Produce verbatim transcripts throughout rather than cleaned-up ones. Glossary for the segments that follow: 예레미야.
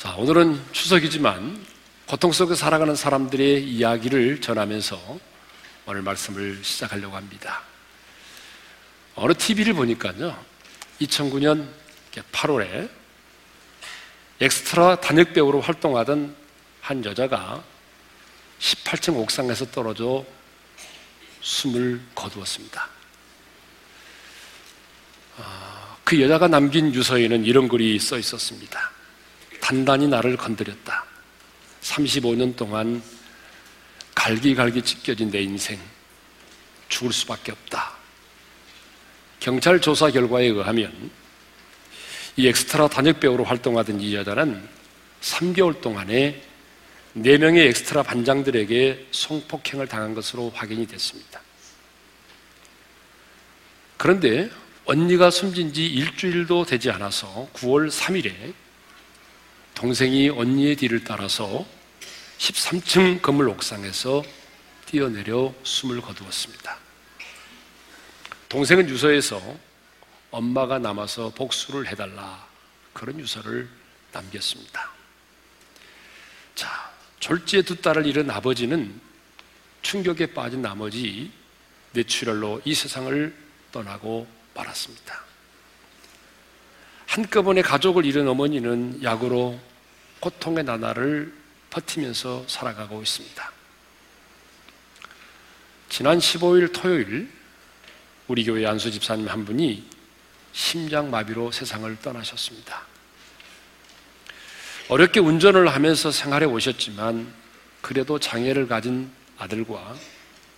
자, 오늘은 추석이지만 고통 속에 살아가는 사람들의 이야기를 전하면서 오늘 말씀을 시작하려고 합니다. 어느 티비를 보니까요, 이천구 년 팔월에 엑스트라 단역배우로 활동하던 한 여자가 십팔 층 옥상에서 떨어져 숨을 거두었습니다. 그 여자가 남긴 유서에는 이런 글이 써 있었습니다. 단단히 나를 건드렸다. 삼십오 년 동안 갈기갈기 찢겨진 내 인생, 죽을 수밖에 없다. 경찰 조사 결과에 의하면 이 엑스트라 단역배우로 활동하던 이 여자는 삼 개월 동안에 네 명의 엑스트라 반장들에게 성폭행을 당한 것으로 확인이 됐습니다. 그런데 언니가 숨진 지 일주일도 되지 않아서 구월 삼일에 동생이 언니의 뒤를 따라서 십삼 층 건물 옥상에서 뛰어내려 숨을 거두었습니다. 동생은 유서에서 엄마가 남아서 복수를 해달라, 그런 유서를 남겼습니다. 자, 졸지에 두 딸을 잃은 아버지는 충격에 빠진 나머지 뇌출혈로 이 세상을 떠나고 말았습니다. 한꺼번에 가족을 잃은 어머니는 약으로 고통의 나날을 버티면서 살아가고 있습니다. 지난 십오일 토요일 우리 교회 안수 집사님 한 분이 심장마비로 세상을 떠나셨습니다. 어렵게 운전을 하면서 생활해 오셨지만 그래도 장애를 가진 아들과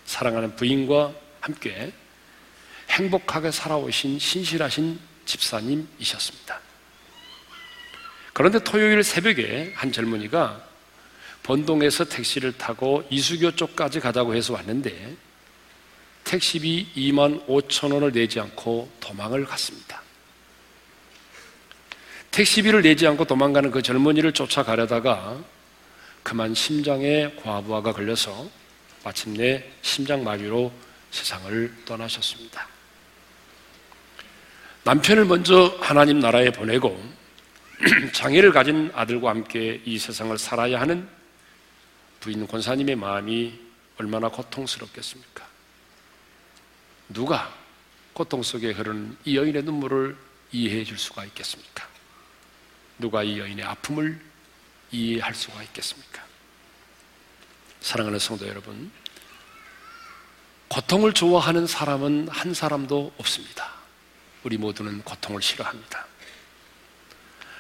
사랑하는 부인과 함께 행복하게 살아오신 신실하신 집사님이셨습니다. 그런데 토요일 새벽에 한 젊은이가 번동에서 택시를 타고 이수교 쪽까지 가자고 해서 왔는데 택시비 이만 오천 원을 내지 않고 도망을 갔습니다. 택시비를 내지 않고 도망가는 그 젊은이를 쫓아가려다가 그만 심장에 과부하가 걸려서 마침내 심장마비로 세상을 떠나셨습니다. 남편을 먼저 하나님 나라에 보내고 장애를 가진 아들과 함께 이 세상을 살아야 하는 부인 권사님의 마음이 얼마나 고통스럽겠습니까? 누가 고통 속에 흐르는 이 여인의 눈물을 이해해 줄 수가 있겠습니까? 누가 이 여인의 아픔을 이해할 수가 있겠습니까? 사랑하는 성도 여러분, 고통을 좋아하는 사람은 한 사람도 없습니다. 우리 모두는 고통을 싫어합니다.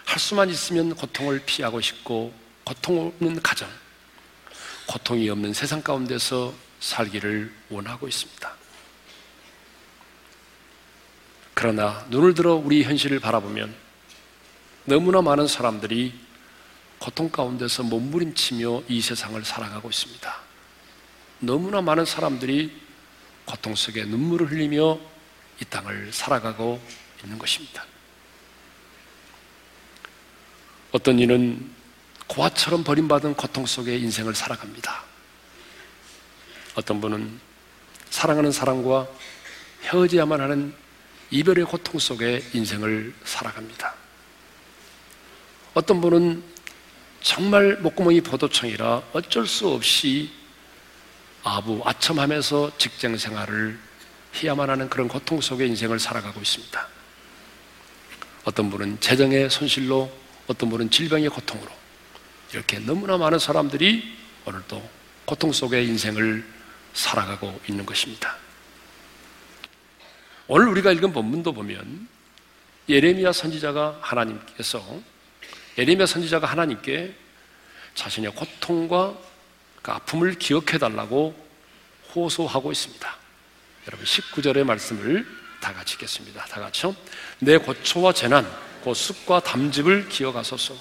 할 수만 있으면 고통을 피하고 싶고 고통 없는 가정, 고통이 없는 세상 가운데서 살기를 원하고 있습니다. 그러나 눈을 들어 우리 현실을 바라보면 너무나 많은 사람들이 고통 가운데서 몸부림치며 이 세상을 살아가고 있습니다. 너무나 많은 사람들이 고통 속에 눈물을 흘리며 이 땅을 살아가고 있는 것입니다. 어떤 이는 고아처럼 버림받은 고통 속에 인생을 살아갑니다. 어떤 분은 사랑하는 사람과 헤어져야만 하는 이별의 고통 속에 인생을 살아갑니다. 어떤 분은 정말 목구멍이 포도청이라 어쩔 수 없이 아부, 아첨하면서 직장 생활을 해야만 하는 그런 고통 속에 인생을 살아가고 있습니다. 어떤 분은 재정의 손실로, 어떤 분은 질병의 고통으로, 이렇게 너무나 많은 사람들이 오늘도 고통 속에 인생을 살아가고 있는 것입니다. 오늘 우리가 읽은 본문도 보면 예레미야 선지자가 하나님께서 예레미야 선지자가 하나님께 자신의 고통과 그 아픔을 기억해달라고 호소하고 있습니다. 여러분, 십구 절의 말씀을 다 같이 읽겠습니다. 다 같이요. 내 고초와 재난, 곧 숲과 담즙을 기억하소서.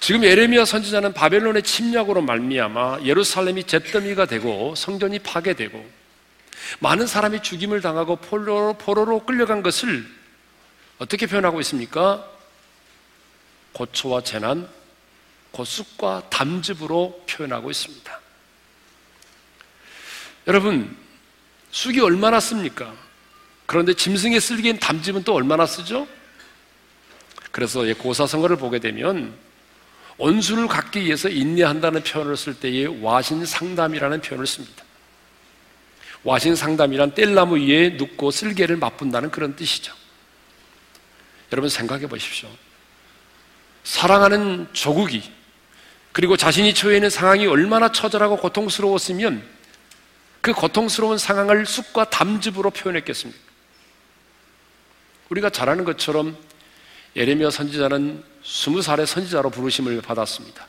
지금 예레미야 선지자는 바벨론의 침략으로 말미암아 예루살렘이 잿더미가 되고 성전이 파괴되고 많은 사람이 죽임을 당하고 포로로, 포로로 끌려간 것을 어떻게 표현하고 있습니까? 고초와 재난, 고쑥과 담즙으로 표현하고 있습니다. 여러분, 쑥이 얼마나 씁니까? 그런데 짐승의 쓸개인 담즙은 또 얼마나 쓰죠? 그래서 고사성어를 보게 되면 원수를 갚기 위해서 인내한다는 표현을 쓸 때에 와신상담이라는 표현을 씁니다. 와신상담이란 뗄나무 위에 눕고 쓸개를 맛본다는 그런 뜻이죠. 여러분 생각해 보십시오. 사랑하는 조국이 그리고 자신이 처해 있는 상황이 얼마나 처절하고 고통스러웠으면 그 고통스러운 상황을 쑥과 담즙으로 표현했겠습니까? 우리가 잘 아는 것처럼 예레미야 선지자는 스무 살의 선지자로 부르심을 받았습니다.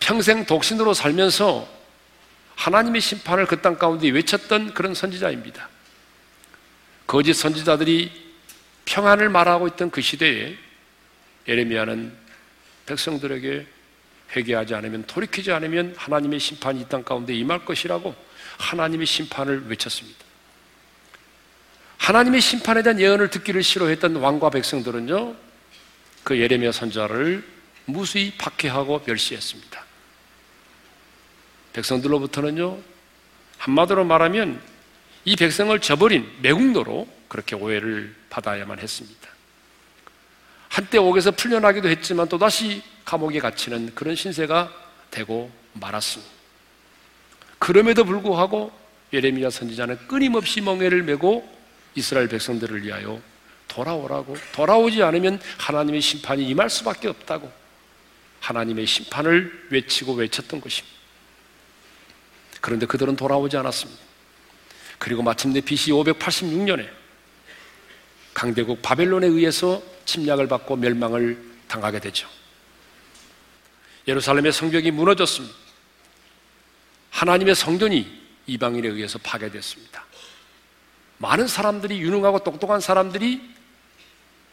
평생 독신으로 살면서 하나님의 심판을 그 땅 가운데 외쳤던 그런 선지자입니다. 거짓 선지자들이 평안을 말하고 있던 그 시대에 예레미야는 백성들에게 회개하지 않으면, 돌이키지 않으면 하나님의 심판이 이 땅 가운데 임할 것이라고 하나님의 심판을 외쳤습니다. 하나님의 심판에 대한 예언을 듣기를 싫어했던 왕과 백성들은요, 그 예레미야 선지자를 무수히 박해하고 멸시했습니다. 백성들로부터는요, 한마디로 말하면 이 백성을 저버린 매국노로 그렇게 오해를 받아야만 했습니다. 한때 옥에서 풀려나기도 했지만 또다시 감옥에 갇히는 그런 신세가 되고 말았습니다. 그럼에도 불구하고 예레미야 선지자는 끊임없이 멍에를 메고 이스라엘 백성들을 위하여 돌아오라고, 돌아오지 않으면 하나님의 심판이 임할 수밖에 없다고 하나님의 심판을 외치고 외쳤던 것입니다. 그런데 그들은 돌아오지 않았습니다. 그리고 마침내 비씨 오백팔십육 년에 강대국 바벨론에 의해서 침략을 받고 멸망을 당하게 되죠. 예루살렘의 성벽이 무너졌습니다. 하나님의 성전이 이방인에 의해서 파괴됐습니다. 많은 사람들이, 유능하고 똑똑한 사람들이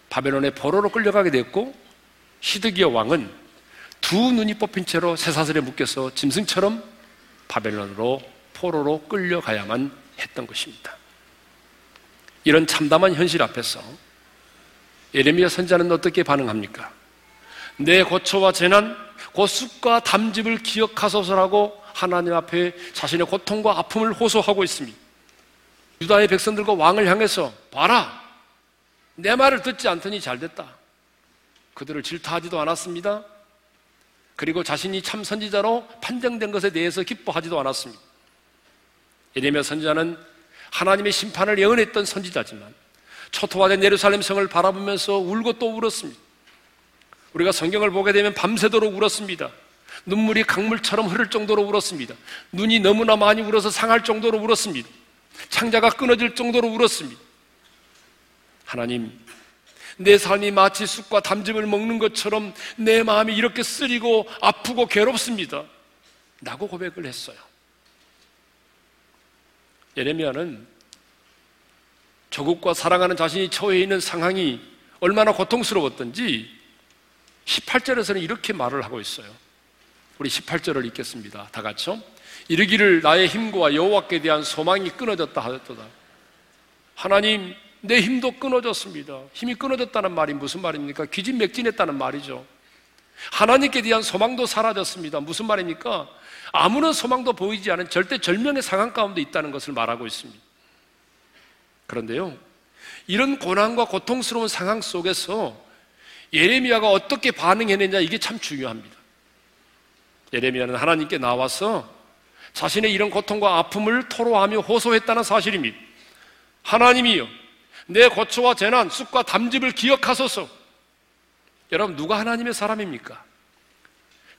바벨론의 포로로 끌려가게 됐고, 시드기야 왕은 두 눈이 뽑힌 채로 쇠사슬에 묶여서 짐승처럼 바벨론으로 포로로 끌려가야만 했던 것입니다. 이런 참담한 현실 앞에서 예레미야 선지자는 어떻게 반응합니까? 내 고초와 재난, 곧 쑥과 담즙을 기억하소서라고 하나님 앞에 자신의 고통과 아픔을 호소하고 있습니다. 유다의 백성들과 왕을 향해서 봐라, 내 말을 듣지 않더니 잘됐다. 그들을 질타하지도 않았습니다. 그리고 자신이 참 선지자로 판정된 것에 대해서 기뻐하지도 않았습니다. 예레미야 선지자는 하나님의 심판을 예언했던 선지자지만 초토화된 예루살렘 성을 바라보면서 울고 또 울었습니다. 우리가 성경을 보게 되면 밤새도록 울었습니다. 눈물이 강물처럼 흐를 정도로 울었습니다. 눈이 너무나 많이 울어서 상할 정도로 울었습니다. 창자가 끊어질 정도로 울었습니다. 하나님, 내 삶이 마치 쑥과 담즙을 먹는 것처럼 내 마음이 이렇게 쓰리고 아프고 괴롭습니다 라고 고백을 했어요. 예레미야는 조국과 사랑하는 자신이 처해 있는 상황이 얼마나 고통스러웠던지 십팔 절에서는 이렇게 말을 하고 있어요. 우리 십팔 절을 읽겠습니다. 다 같이요. 이르기를 나의 힘과 여호와께 대한 소망이 끊어졌다 하였도다. 하나님, 내 힘도 끊어졌습니다. 힘이 끊어졌다는 말이 무슨 말입니까? 기진맥진했다는 말이죠. 하나님께 대한 소망도 사라졌습니다. 무슨 말입니까? 아무런 소망도 보이지 않은 절대절명의 상황 가운데 있다는 것을 말하고 있습니다. 그런데요, 이런 고난과 고통스러운 상황 속에서 예레미야가 어떻게 반응했느냐, 이게 참 중요합니다. 예레미야는 하나님께 나와서 자신의 이런 고통과 아픔을 토로하며 호소했다는 사실입니다. 하나님이여, 내 고초와 재난, 쑥과 담즙을 기억하소서. 여러분, 누가 하나님의 사람입니까?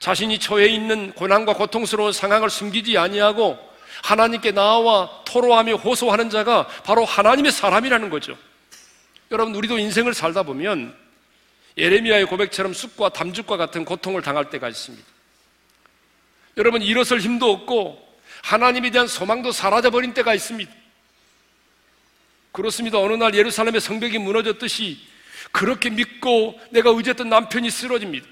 자신이 처해 있는 고난과 고통스러운 상황을 숨기지 아니하고 하나님께 나와 토로하며 호소하는 자가 바로 하나님의 사람이라는 거죠. 여러분, 우리도 인생을 살다 보면 예레미야의 고백처럼 쑥과 담즙과 같은 고통을 당할 때가 있습니다. 여러분, 일어설 힘도 없고 하나님에 대한 소망도 사라져버린 때가 있습니다. 그렇습니다. 어느 날 예루살렘의 성벽이 무너졌듯이 그렇게 믿고 내가 의지했던 남편이 쓰러집니다.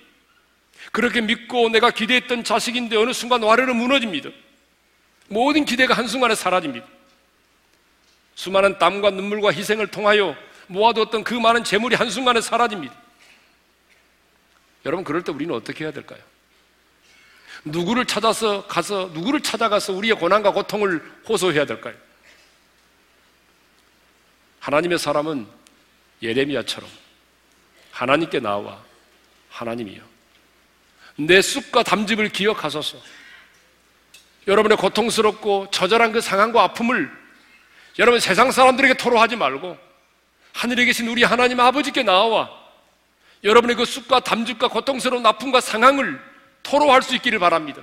그렇게 믿고 내가 기대했던 자식인데 어느 순간 와르르 무너집니다. 모든 기대가 한순간에 사라집니다. 수많은 땀과 눈물과 희생을 통하여 모아두었던 그 많은 재물이 한순간에 사라집니다. 여러분, 그럴 때 우리는 어떻게 해야 될까요? 누구를 찾아서 가서, 누구를 찾아가서 우리의 고난과 고통을 호소해야 될까요? 하나님의 사람은 예레미야처럼 하나님께 나와 하나님이여 내 쑥과 담즙을 기억하소서. 여러분의 고통스럽고 처절한 그 상황과 아픔을 여러분 세상 사람들에게 토로하지 말고 하늘에 계신 우리 하나님 아버지께 나와 여러분의 그 쑥과 담즙과 고통스러운 아픔과 상황을 토로할 수 있기를 바랍니다.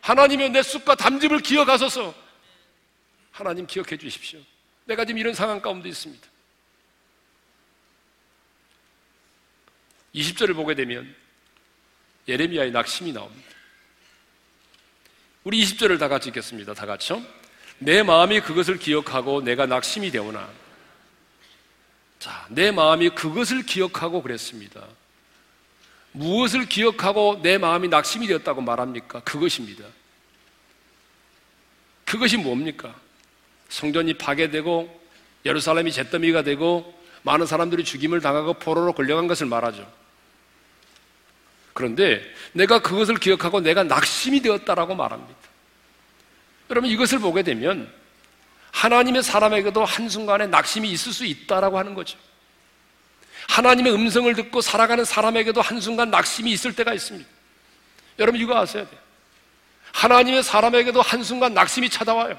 하나님이여 내 쑥과 담즙을 기억하소서. 하나님 기억해 주십시오. 내가 지금 이런 상황 가운데 있습니다. 이십 절을 보게 되면 예레미야의 낙심이 나옵니다. 우리 이십 절을 다 같이 읽겠습니다. 다 같이요. 내 마음이 그것을 기억하고 내가 낙심이 되오나. 자, 내 마음이 그것을 기억하고 그랬습니다. 무엇을 기억하고 내 마음이 낙심이 되었다고 말합니까? 그것입니다. 그것이 뭡니까? 성전이 파괴되고 예루살렘이 잿더미가 되고 많은 사람들이 죽임을 당하고 포로로 끌려간 것을 말하죠. 그런데 내가 그것을 기억하고 내가 낙심이 되었다라고 말합니다. 여러분 이것을 보게 되면 하나님의 사람에게도 한순간에 낙심이 있을 수 있다라고 하는 거죠. 하나님의 음성을 듣고 살아가는 사람에게도 한순간 낙심이 있을 때가 있습니다. 여러분 이거 아셔야 돼요. 하나님의 사람에게도 한순간 낙심이 찾아와요.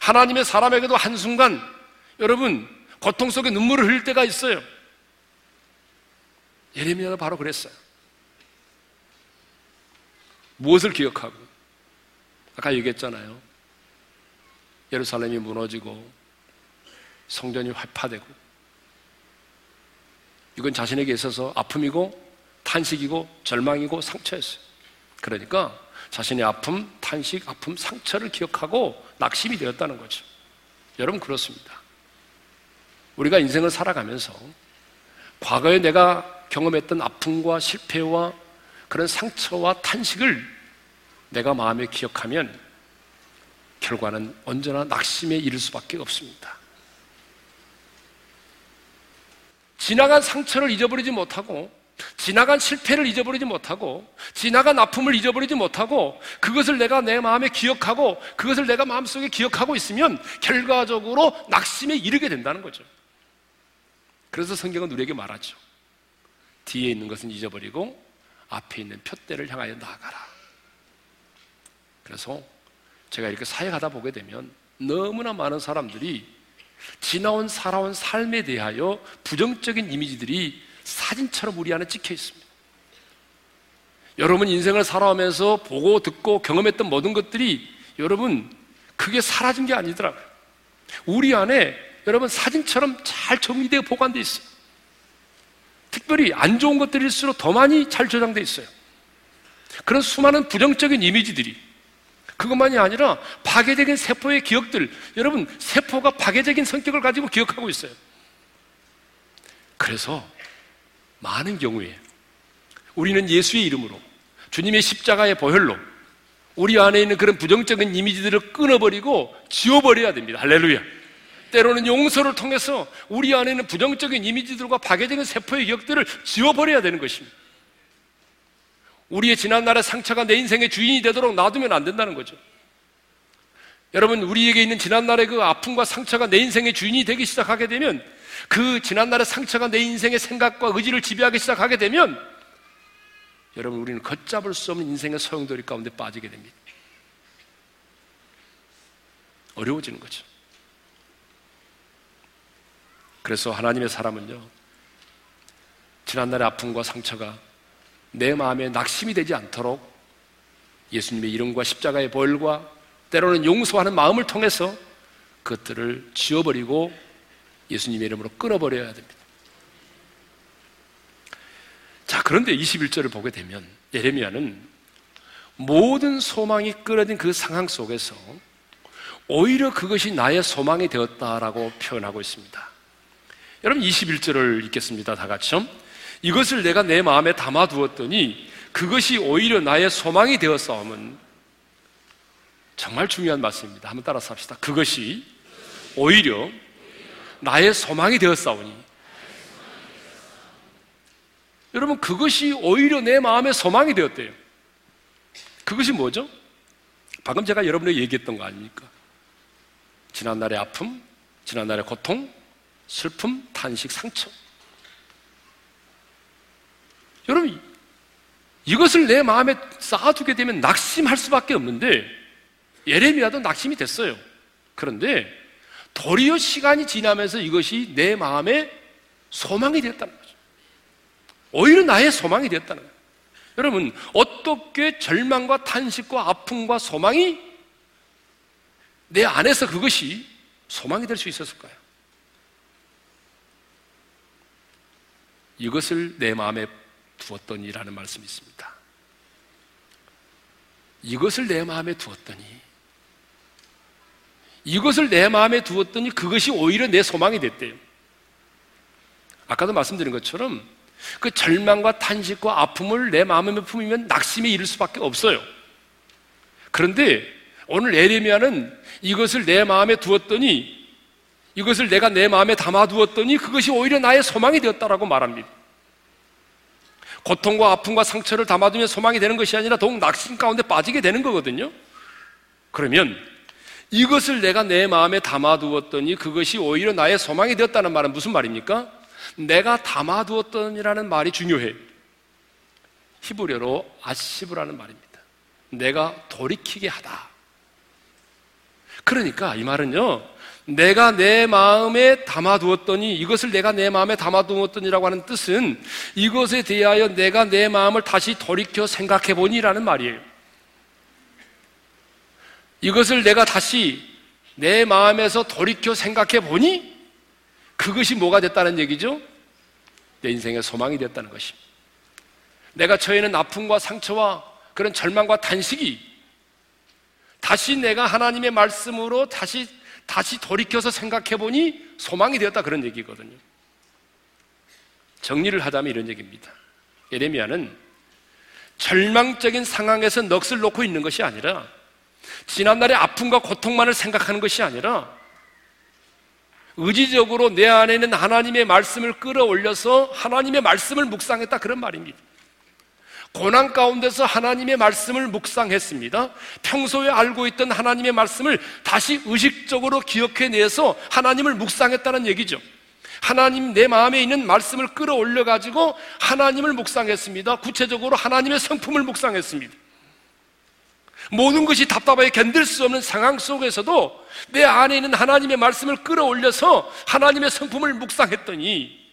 하나님의 사람에게도 한순간 여러분 고통 속에 눈물을 흘릴 때가 있어요. 예레미야도 바로 그랬어요. 무엇을 기억하고? 아까 얘기했잖아요. 예루살렘이 무너지고 성전이 화파되고 이건 자신에게 있어서 아픔이고 탄식이고 절망이고 상처였어요. 그러니까 자신의 아픔, 탄식, 아픔, 상처를 기억하고 낙심이 되었다는 거죠. 여러분 그렇습니다. 우리가 인생을 살아가면서 과거에 내가 경험했던 아픔과 실패와 그런 상처와 탄식을 내가 마음에 기억하면 결과는 언제나 낙심에 이를 수밖에 없습니다. 지나간 상처를 잊어버리지 못하고 지나간 실패를 잊어버리지 못하고 지나간 아픔을 잊어버리지 못하고 그것을 내가 내 마음에 기억하고 그것을 내가 마음속에 기억하고 있으면 결과적으로 낙심에 이르게 된다는 거죠. 그래서 성경은 우리에게 말하죠. 뒤에 있는 것은 잊어버리고 앞에 있는 푯대를 향하여 나아가라. 그래서 제가 이렇게 사역하다 보게 되면 너무나 많은 사람들이 지나온 살아온 삶에 대하여 부정적인 이미지들이 사진처럼 우리 안에 찍혀 있습니다. 여러분 인생을 살아오면서 보고 듣고 경험했던 모든 것들이 여러분 그게 사라진 게 아니더라고요. 우리 안에 여러분 사진처럼 잘 정리되어 보관되어 있어요. 특별히 안 좋은 것들일수록 더 많이 잘 저장되어 있어요. 그런 수많은 부정적인 이미지들이 그것만이 아니라 파괴적인 세포의 기억들, 여러분 세포가 파괴적인 성격을 가지고 기억하고 있어요. 그래서 많은 경우에 우리는 예수의 이름으로 주님의 십자가의 보혈로 우리 안에 있는 그런 부정적인 이미지들을 끊어버리고 지워버려야 됩니다. 할렐루야. 때로는 용서를 통해서 우리 안에 있는 부정적인 이미지들과 파괴적인 세포의 기억들을 지워버려야 되는 것입니다. 우리의 지난날의 상처가 내 인생의 주인이 되도록 놔두면 안 된다는 거죠. 여러분 우리에게 있는 지난날의 그 아픔과 상처가 내 인생의 주인이 되기 시작하게 되면 그 지난날의 상처가 내 인생의 생각과 의지를 지배하기 시작하게 되면 여러분 우리는 걷잡을 수 없는 인생의 소용돌이 가운데 빠지게 됩니다. 어려워지는 거죠. 그래서 하나님의 사람은요 지난날의 아픔과 상처가 내 마음에 낙심이 되지 않도록 예수님의 이름과 십자가의 보혈과 때로는 용서하는 마음을 통해서 그것들을 지워버리고 예수님의 이름으로 끊어버려야 됩니다. 자, 그런데 이십일 절을 보게 되면 예레미야는 모든 소망이 끊어진 그 상황 속에서 오히려 그것이 나의 소망이 되었다라고 표현하고 있습니다. 여러분 이십일 절을 읽겠습니다. 다 같이요. 이것을 내가 내 마음에 담아두었더니 그것이 오히려 나의 소망이 되었사오면. 정말 중요한 말씀입니다. 한번 따라서 합시다. 그것이 오히려 나의 소망이 되었사오니. 여러분 그것이 오히려 내 마음의 소망이 되었대요. 그것이 뭐죠? 방금 제가 여러분에게 얘기했던 거 아닙니까? 지난날의 아픔, 지난날의 고통, 슬픔, 탄식, 상처 저는 이것을 내 마음에 쌓아두게 되면 낙심할 수밖에 없는데 예레미야도 낙심이 됐어요. 그런데 도리어 시간이 지나면서 이것이 내 마음에 소망이 됐다는 거죠. 오히려 나의 소망이 됐다는 거예요. 여러분, 어떻게 절망과 탄식과 아픔과 소망이 내 안에서 그것이 소망이 될 수 있었을까요? 이것을 내 마음에 두었더니라는 말씀이 있습니다. 이것을 내 마음에 두었더니 이것을 내 마음에 두었더니 그것이 오히려 내 소망이 됐대요. 아까도 말씀드린 것처럼 그 절망과 탄식과 아픔을 내 마음에 품으면 낙심에 이를 수밖에 없어요. 그런데 오늘 예레미야는 이것을 내 마음에 두었더니 이것을 내가 내 마음에 담아두었더니 그것이 오히려 나의 소망이 되었다라고 말합니다. 고통과 아픔과 상처를 담아두면 소망이 되는 것이 아니라 더욱 낙심 가운데 빠지게 되는 거거든요. 그러면 이것을 내가 내 마음에 담아두었더니 그것이 오히려 나의 소망이 되었다는 말은 무슨 말입니까? 내가 담아두었더니라는 말이 중요해. 히브리어로 아시브라는 말입니다. 내가 돌이키게 하다. 그러니까 이 말은요, 내가 내 마음에 담아두었더니 이것을 내가 내 마음에 담아두었더니라고 하는 뜻은 이것에 대하여 내가 내 마음을 다시 돌이켜 생각해보니 라는 말이에요. 이것을 내가 다시 내 마음에서 돌이켜 생각해보니 그것이 뭐가 됐다는 얘기죠? 내 인생의 소망이 됐다는 것입니다. 내가 처해 있는 아픔과 상처와 그런 절망과 탄식이 다시 내가 하나님의 말씀으로 다시 다시 돌이켜서 생각해보니 소망이 되었다, 그런 얘기거든요. 정리를 하자면 이런 얘기입니다. 예레미야는 절망적인 상황에서 넋을 놓고 있는 것이 아니라, 지난날의 아픔과 고통만을 생각하는 것이 아니라 의지적으로 내 안에 있는 하나님의 말씀을 끌어올려서 하나님의 말씀을 묵상했다, 그런 말입니다. 고난 가운데서 하나님의 말씀을 묵상했습니다. 평소에 알고 있던 하나님의 말씀을 다시 의식적으로 기억해내서 하나님을 묵상했다는 얘기죠. 하나님, 내 마음에 있는 말씀을 끌어올려가지고 하나님을 묵상했습니다. 구체적으로 하나님의 성품을 묵상했습니다. 모든 것이 답답하게 견딜 수 없는 상황 속에서도 내 안에 있는 하나님의 말씀을 끌어올려서 하나님의 성품을 묵상했더니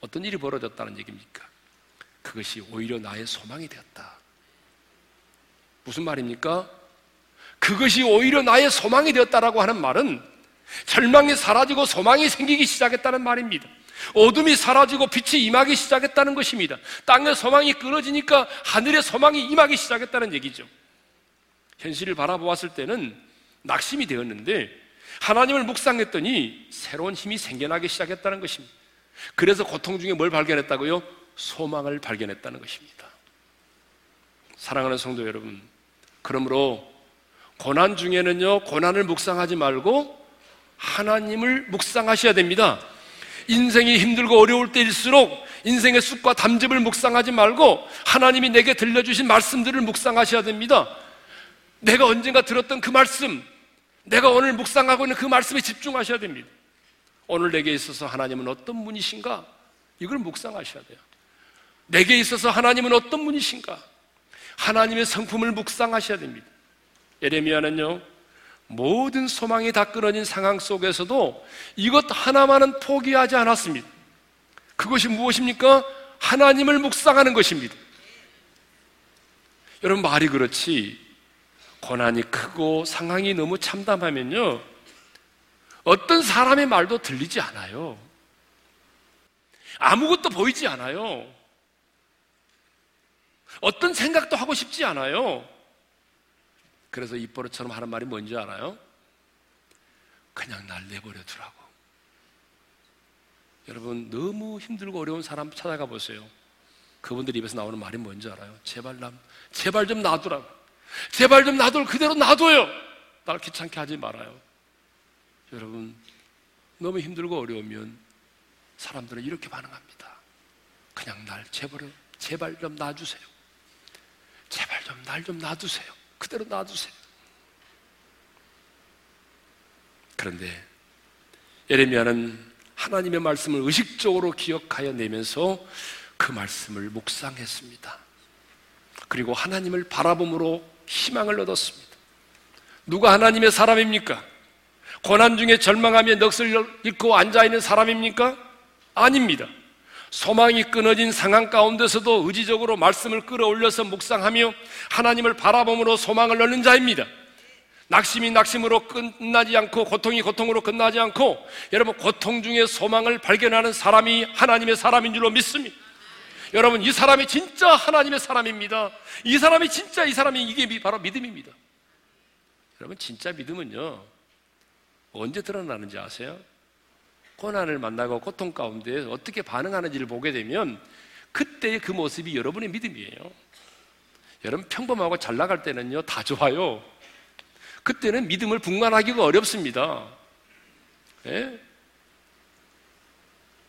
어떤 일이 벌어졌다는 얘기입니까? 그것이 오히려 나의 소망이 되었다. 무슨 말입니까? 그것이 오히려 나의 소망이 되었다라고 하는 말은 절망이 사라지고 소망이 생기기 시작했다는 말입니다. 어둠이 사라지고 빛이 임하기 시작했다는 것입니다. 땅의 소망이 끊어지니까 하늘의 소망이 임하기 시작했다는 얘기죠. 현실을 바라보았을 때는 낙심이 되었는데 하나님을 묵상했더니 새로운 힘이 생겨나기 시작했다는 것입니다. 그래서 고통 중에 뭘 발견했다고요? 소망을 발견했다는 것입니다. 사랑하는 성도 여러분, 그러므로 고난 중에는요, 고난을 묵상하지 말고 하나님을 묵상하셔야 됩니다. 인생이 힘들고 어려울 때일수록 인생의 숲과 담즙을 묵상하지 말고 하나님이 내게 들려주신 말씀들을 묵상하셔야 됩니다. 내가 언젠가 들었던 그 말씀, 내가 오늘 묵상하고 있는 그 말씀에 집중하셔야 됩니다. 오늘 내게 있어서 하나님은 어떤 분이신가? 이걸 묵상하셔야 돼요. 내게 있어서 하나님은 어떤 분이신가? 하나님의 성품을 묵상하셔야 됩니다. 예레미야는요, 모든 소망이 다 끊어진 상황 속에서도 이것 하나만은 포기하지 않았습니다. 그것이 무엇입니까? 하나님을 묵상하는 것입니다. 여러분, 말이 그렇지 고난이 크고 상황이 너무 참담하면요, 어떤 사람의 말도 들리지 않아요. 아무것도 보이지 않아요. 어떤 생각도 하고 싶지 않아요. 그래서 입버릇처럼 하는 말이 뭔지 알아요? 그냥 날 내버려 두라고. 여러분, 너무 힘들고 어려운 사람 찾아가 보세요. 그분들 입에서 나오는 말이 뭔지 알아요? 제발 남, 제발 좀 놔두라고. 제발 좀 놔둘 그대로 놔둬요. 날 귀찮게 하지 말아요. 여러분, 너무 힘들고 어려우면 사람들은 이렇게 반응합니다. 그냥 날 제발, 제발 좀 놔주세요. 제발 좀 날 좀 놔두세요. 그대로 놔두세요. 그런데 예레미야는 하나님의 말씀을 의식적으로 기억하여 내면서 그 말씀을 묵상했습니다. 그리고 하나님을 바라봄으로 희망을 얻었습니다. 누가 하나님의 사람입니까? 고난 중에 절망하며 넋을 잃고 앉아있는 사람입니까? 아닙니다. 소망이 끊어진 상황 가운데서도 의지적으로 말씀을 끌어올려서 묵상하며 하나님을 바라봄으로 소망을 얻는 자입니다. 낙심이 낙심으로 끝나지 않고 고통이 고통으로 끝나지 않고, 여러분, 고통 중에 소망을 발견하는 사람이 하나님의 사람인 줄로 믿습니다. 여러분, 이 사람이 진짜 하나님의 사람입니다. 이 사람이 진짜 이 사람이 이게 바로 믿음입니다. 여러분, 진짜 믿음은요 언제 드러나는지 아세요? 고난을 만나고 고통 가운데 어떻게 반응하는지를 보게 되면 그때의 그 모습이 여러분의 믿음이에요. 여러분, 평범하고 잘 나갈 때는요 다 좋아요. 그때는 믿음을 분간하기가 어렵습니다. 예?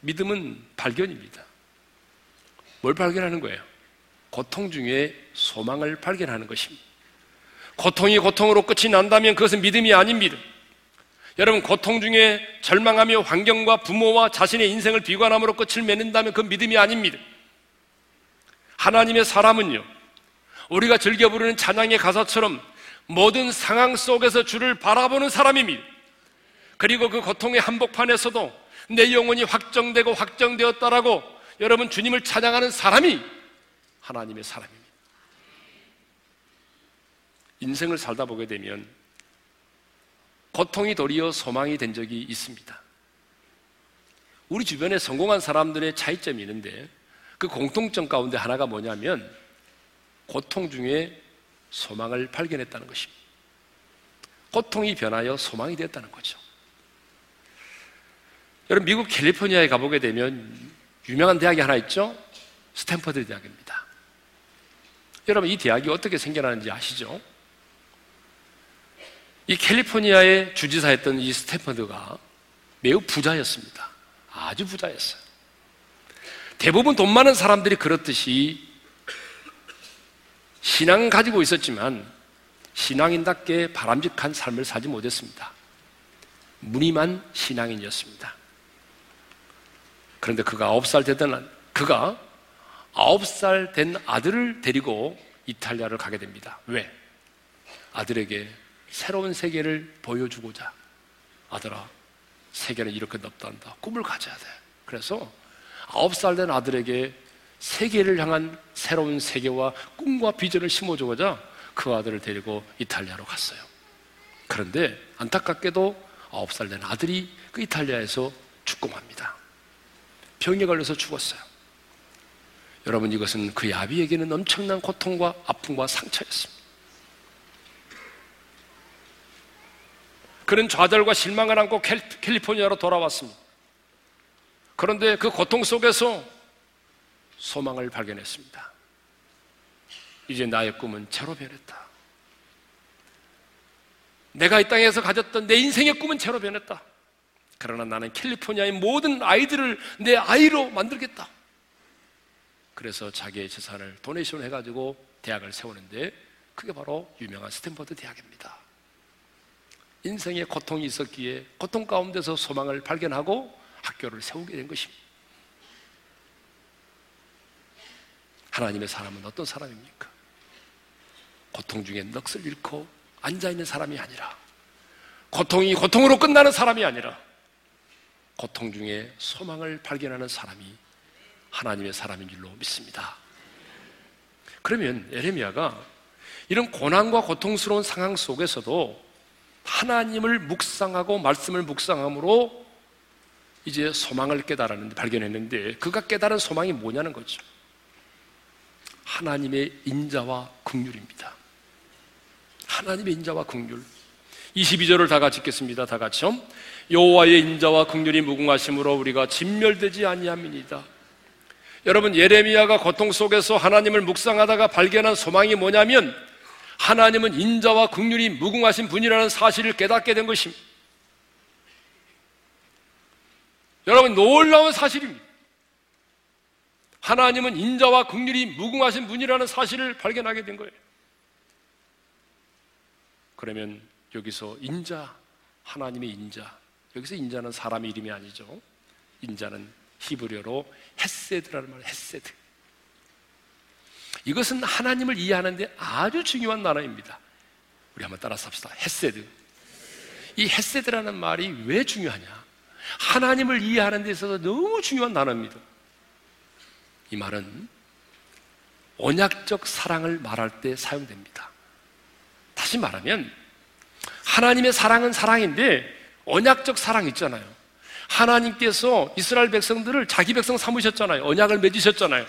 믿음은 발견입니다. 뭘 발견하는 거예요? 고통 중에 소망을 발견하는 것입니다. 고통이 고통으로 끝이 난다면 그것은 믿음이 아닙니다. 여러분, 고통 중에 절망하며 환경과 부모와 자신의 인생을 비관함으로 끝을 맺는다면 그건 믿음이 아닙니다. 하나님의 사람은요, 우리가 즐겨 부르는 찬양의 가사처럼 모든 상황 속에서 주를 바라보는 사람입니다. 그리고 그 고통의 한복판에서도 내 영혼이 확정되고 확정되었다라고 여러분, 주님을 찬양하는 사람이 하나님의 사람입니다. 인생을 살다 보게 되면 고통이 도리어 소망이 된 적이 있습니다. 우리 주변에 성공한 사람들의 차이점이 있는데 그 공통점 가운데 하나가 뭐냐면 고통 중에 소망을 발견했다는 것입니다. 고통이 변하여 소망이 되었다는 거죠. 여러분, 미국 캘리포니아에 가보게 되면 유명한 대학이 하나 있죠? 스탠퍼드 대학입니다. 여러분, 이 대학이 어떻게 생겨나는지 아시죠? 이 캘리포니아의 주지사였던 이 스탠퍼드가 매우 부자였습니다. 아주 부자였어요. 대부분 돈 많은 사람들이 그렇듯이 신앙은 가지고 있었지만 신앙인답게 바람직한 삶을 살지 못했습니다. 무늬만 신앙인이었습니다. 그런데 그가 아홉 살 되던, 그가 아홉 살 된 아들을 데리고 이탈리아를 가게 됩니다. 왜? 아들에게 새로운 세계를 보여주고자. 아들아, 세계는 이렇게 넓단다. 꿈을 가져야 돼. 그래서 아홉 살 된 아들에게 세계를 향한 새로운 세계와 꿈과 비전을 심어주고자 그 아들을 데리고 이탈리아로 갔어요. 그런데 안타깝게도 아홉 살 된 아들이 그 이탈리아에서 죽고 맙니다. 병에 걸려서 죽었어요. 여러분, 이것은 그 아비에게는 엄청난 고통과 아픔과 상처였습니다. 그는 좌절과 실망을 안고 캘리포니아로 돌아왔습니다. 그런데 그 고통 속에서 소망을 발견했습니다. 이제 나의 꿈은 채로 변했다. 내가 이 땅에서 가졌던 내 인생의 꿈은 채로 변했다. 그러나 나는 캘리포니아의 모든 아이들을 내 아이로 만들겠다. 그래서 자기의 재산을 도네이션을 해가지고 대학을 세우는데 그게 바로 유명한 스탠퍼드 대학입니다. 인생에 고통이 있었기에 고통 가운데서 소망을 발견하고 학교를 세우게 된 것입니다. 하나님의 사람은 어떤 사람입니까? 고통 중에 넋을 잃고 앉아있는 사람이 아니라, 고통이 고통으로 끝나는 사람이 아니라, 고통 중에 소망을 발견하는 사람이 하나님의 사람인 줄로 믿습니다. 그러면 예레미야가 이런 고난과 고통스러운 상황 속에서도 하나님을 묵상하고 말씀을 묵상함으로 이제 소망을 깨달았는데, 발견했는데 그가 깨달은 소망이 뭐냐는 거죠. 하나님의 인자와 긍휼입니다. 하나님의 인자와 긍휼. 이십이 절을 다 같이 읽겠습니다. 다 같이요. 여호와의 인자와 긍휼이 무궁하심으로 우리가 진멸되지 아니함이니이다. 여러분, 예레미야가 고통 속에서 하나님을 묵상하다가 발견한 소망이 뭐냐면 하나님은 인자와 긍휼이 무궁하신 분이라는 사실을 깨닫게 된 것입니다. 여러분, 놀라운 사실입니다. 하나님은 인자와 긍휼이 무궁하신 분이라는 사실을 발견하게 된 거예요. 그러면 여기서 인자, 하나님의 인자, 여기서 인자는 사람의 이름이 아니죠. 인자는 히브리어로 헤세드라는 말, 헤세드. 이것은 하나님을 이해하는 데 아주 중요한 단어입니다. 우리 한번 따라서 합시다. 헤세드. 이 헤세드라는 말이 왜 중요하냐? 하나님을 이해하는 데 있어서 너무 중요한 단어입니다. 이 말은 언약적 사랑을 말할 때 사용됩니다. 다시 말하면 하나님의 사랑은 사랑인데 언약적 사랑 있잖아요. 하나님께서 이스라엘 백성들을 자기 백성 삼으셨잖아요. 언약을 맺으셨잖아요.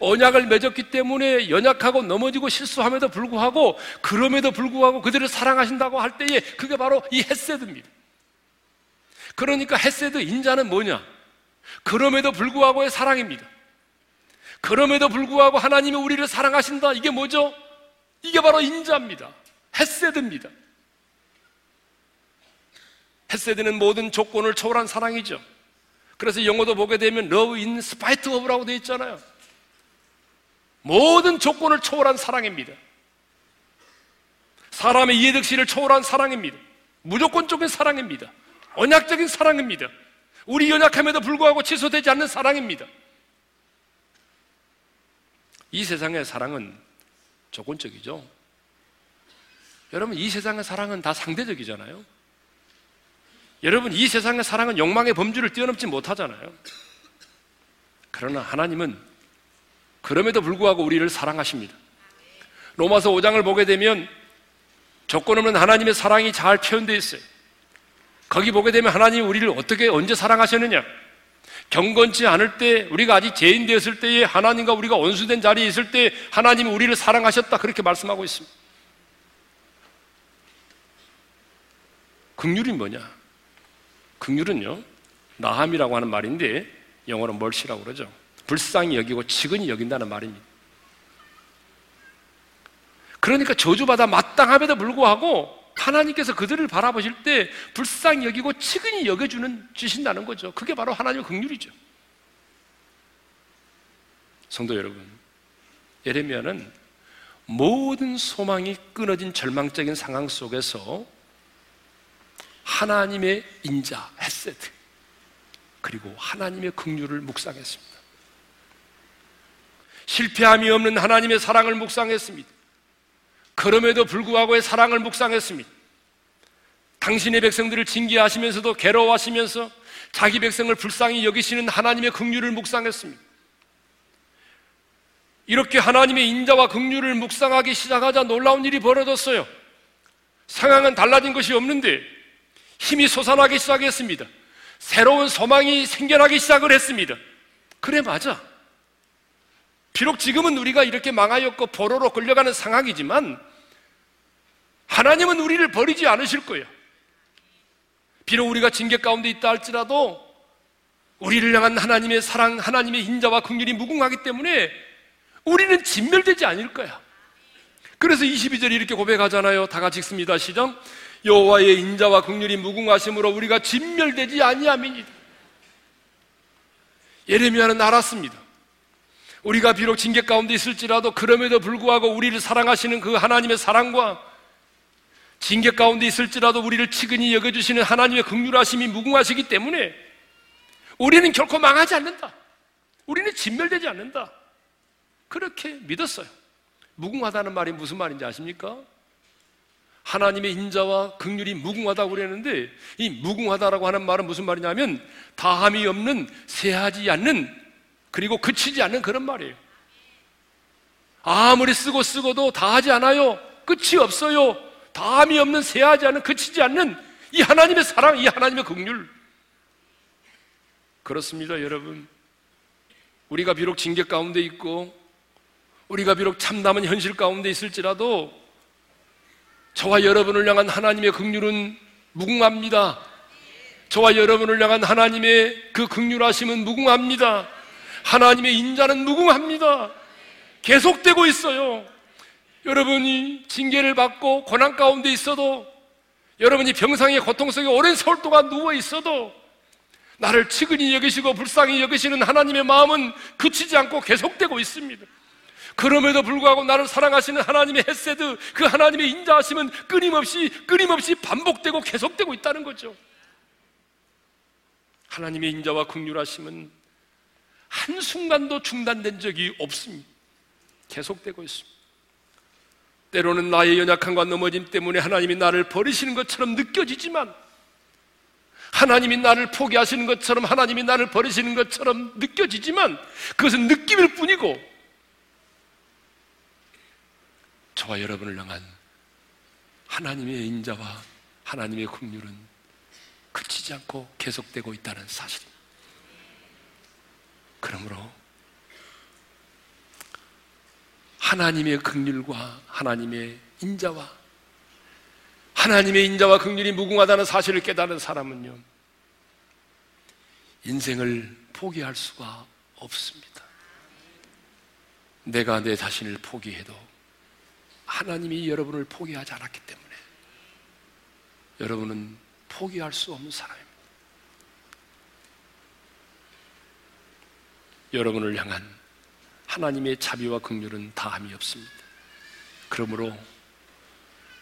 언약을 맺었기 때문에 연약하고 넘어지고 실수함에도 불구하고 그럼에도 불구하고 그들을 사랑하신다고 할 때에 그게 바로 이 헤세드입니다. 그러니까 헤세드 인자는 뭐냐? 그럼에도 불구하고의 사랑입니다. 그럼에도 불구하고 하나님이 우리를 사랑하신다. 이게 뭐죠? 이게 바로 인자입니다. 헤세드입니다. 헤세드는 모든 조건을 초월한 사랑이죠. 그래서 영어도 보게 되면 love in spite of라고 되어 있잖아요. 모든 조건을 초월한 사랑입니다. 사람의 이해득실을 초월한 사랑입니다. 무조건적인 사랑입니다. 언약적인 사랑입니다. 우리 연약함에도 불구하고 취소되지 않는 사랑입니다. 이 세상의 사랑은 조건적이죠. 여러분, 이 세상의 사랑은 다 상대적이잖아요. 여러분, 이 세상의 사랑은 욕망의 범주를 뛰어넘지 못하잖아요. 그러나 하나님은 그럼에도 불구하고 우리를 사랑하십니다. 로마서 오 장을 보게 되면 조건 없는 하나님의 사랑이 잘 표현되어 있어요. 거기 보게 되면 하나님이 우리를 어떻게, 언제 사랑하셨느냐? 경건치 않을 때, 우리가 아직 죄인 되었을 때에, 하나님과 우리가 원수된 자리에 있을 때 하나님이 우리를 사랑하셨다, 그렇게 말씀하고 있습니다. 긍휼이 뭐냐? 긍휼은요, 나함이라고 하는 말인데 영어로 멀시라고 그러죠. 불쌍히 여기고 측은히 여긴다는 말입니다. 그러니까 저주받아 마땅함에도 불구하고 하나님께서 그들을 바라보실 때 불쌍히 여기고 측은히 여겨주는, 주신다는 거죠. 그게 바로 하나님의 긍휼이죠. 성도 여러분, 예레미야는 모든 소망이 끊어진 절망적인 상황 속에서 하나님의 인자, 헤세드, 그리고 하나님의 긍휼을 묵상했습니다. 실패함이 없는 하나님의 사랑을 묵상했습니다. 그럼에도 불구하고의 사랑을 묵상했습니다. 당신의 백성들을 징계하시면서도 괴로워하시면서 자기 백성을 불쌍히 여기시는 하나님의 긍휼을 묵상했습니다. 이렇게 하나님의 인자와 긍휼을 묵상하기 시작하자 놀라운 일이 벌어졌어요. 상황은 달라진 것이 없는데 힘이 솟아나기 시작했습니다. 새로운 소망이 생겨나기 시작을 했습니다. 그래, 맞아. 비록 지금은 우리가 이렇게 망하였고 포로로 끌려가는 상황이지만 하나님은 우리를 버리지 않으실 거예요. 비록 우리가 징계 가운데 있다 할지라도 우리를 향한 하나님의 사랑, 하나님의 인자와 긍휼이 무궁하기 때문에 우리는 진멸되지 않을 거야. 그래서 이십이 절에 이렇게 고백하잖아요. 다 같이 읽습니다. 시작. 여호와의 인자와 긍휼이 무궁하심으로 우리가 진멸되지 아니함이니라. 예레미야는 알았습니다. 우리가 비록 징계 가운데 있을지라도 그럼에도 불구하고 우리를 사랑하시는 그 하나님의 사랑과 징계 가운데 있을지라도 우리를 측은히 여겨주시는 하나님의 긍휼하심이 무궁하시기 때문에 우리는 결코 망하지 않는다. 우리는 진멸되지 않는다. 그렇게 믿었어요. 무궁하다는 말이 무슨 말인지 아십니까? 하나님의 인자와 긍휼이 무궁하다고 그랬는데 이 무궁하다라고 하는 말은 무슨 말이냐면 다함이 없는, 쇠하지 않는, 그리고 그치지 않는 그런 말이에요. 아무리 쓰고 쓰고도 다하지 않아요. 끝이 없어요. 다함이 없는, 쇠하지 않는, 그치지 않는 이 하나님의 사랑, 이 하나님의 긍휼. 그렇습니다, 여러분. 우리가 비록 징계 가운데 있고 우리가 비록 참담한 현실 가운데 있을지라도 저와 여러분을 향한 하나님의 긍휼은 무궁합니다. 저와 여러분을 향한 하나님의 그 긍휼하심은 무궁합니다. 하나님의 인자는 무궁합니다. 계속되고 있어요. 여러분이 징계를 받고 고난 가운데 있어도, 여러분이 병상의 고통 속에 오랜 세월 동안 누워 있어도 나를 측은히 여기시고 불쌍히 여기시는 하나님의 마음은 그치지 않고 계속되고 있습니다. 그럼에도 불구하고 나를 사랑하시는 하나님의 헤세드, 그 하나님의 인자하심은 끊임없이 끊임없이 반복되고 계속되고 있다는 거죠. 하나님의 인자와 긍휼하심은 한순간도 중단된 적이 없습니다. 계속되고 있습니다. 때로는 나의 연약함과 넘어짐 때문에 하나님이 나를 버리시는 것처럼 느껴지지만, 하나님이 나를 포기하시는 것처럼, 하나님이 나를 버리시는 것처럼 느껴지지만, 그것은 느낌일 뿐이고 저와 여러분을 향한 하나님의 인자와 하나님의 긍휼은 그치지 않고 계속되고 있다는 사실입니다. 그러므로 하나님의 긍휼과 하나님의 인자와 하나님의 인자와 긍휼이 무궁하다는 사실을 깨달은 사람은요, 인생을 포기할 수가 없습니다. 내가 내 자신을 포기해도 하나님이 여러분을 포기하지 않았기 때문에 여러분은 포기할 수 없는 사람입니다. 여러분을 향한 하나님의 자비와 긍휼은 다함이 없습니다. 그러므로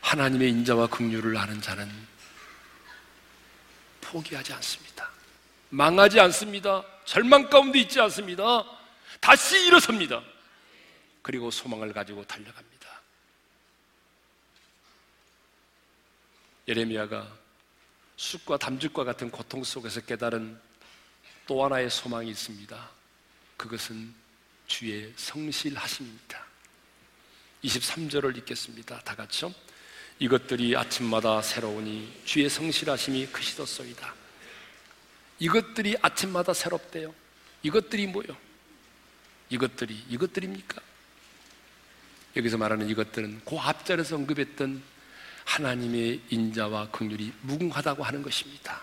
하나님의 인자와 긍휼을 아는 자는 포기하지 않습니다. 망하지 않습니다. 절망 가운데 있지 않습니다. 다시 일어섭니다. 그리고 소망을 가지고 달려갑니다. 예레미야가 쑥과 담즙과 같은 고통 속에서 깨달은 또 하나의 소망이 있습니다. 그것은 주의 성실하심입니다. 이십삼 절을 읽겠습니다. 다 같이요. 이것들이 아침마다 새로우니 주의 성실하심이 크시도소이다. 이것들이 아침마다 새롭대요. 이것들이 뭐요? 이것들이 이것들입니까? 여기서 말하는 이것들은 그 앞절에서 언급했던 하나님의 인자와 긍휼이 무궁하다고 하는 것입니다.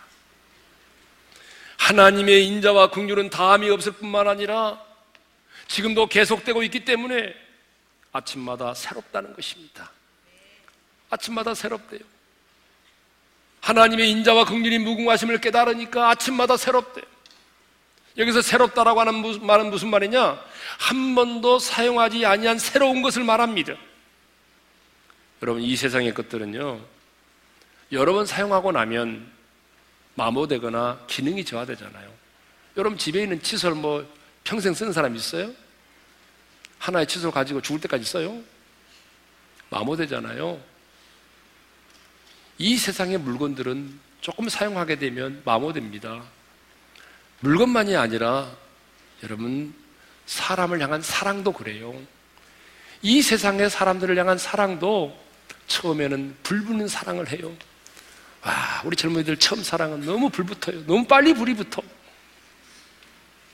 하나님의 인자와 긍휼은 다함이 없을 뿐만 아니라 지금도 계속되고 있기 때문에 아침마다 새롭다는 것입니다. 아침마다 새롭대요. 하나님의 인자와 긍휼이 무궁하심을 깨달으니까 아침마다 새롭대요. 여기서 새롭다라고 하는 말은 무슨 말이냐? 한 번도 사용하지 아니한 새로운 것을 말합니다. 여러분, 이 세상의 것들은요, 여러 번 사용하고 나면 마모되거나 기능이 저하되잖아요. 여러분 집에 있는 칫솔 뭐 평생 쓰는 사람 있어요? 하나의 칫솔 가지고 죽을 때까지 써요? 마모되잖아요. 이 세상의 물건들은 조금 사용하게 되면 마모됩니다. 물건만이 아니라 여러분, 사람을 향한 사랑도 그래요. 이 세상의 사람들을 향한 사랑도 처음에는 불붙는 사랑을 해요. 와, 우리 젊은이들 처음 사랑은 너무 불붙어요. 너무 빨리 불이 붙어.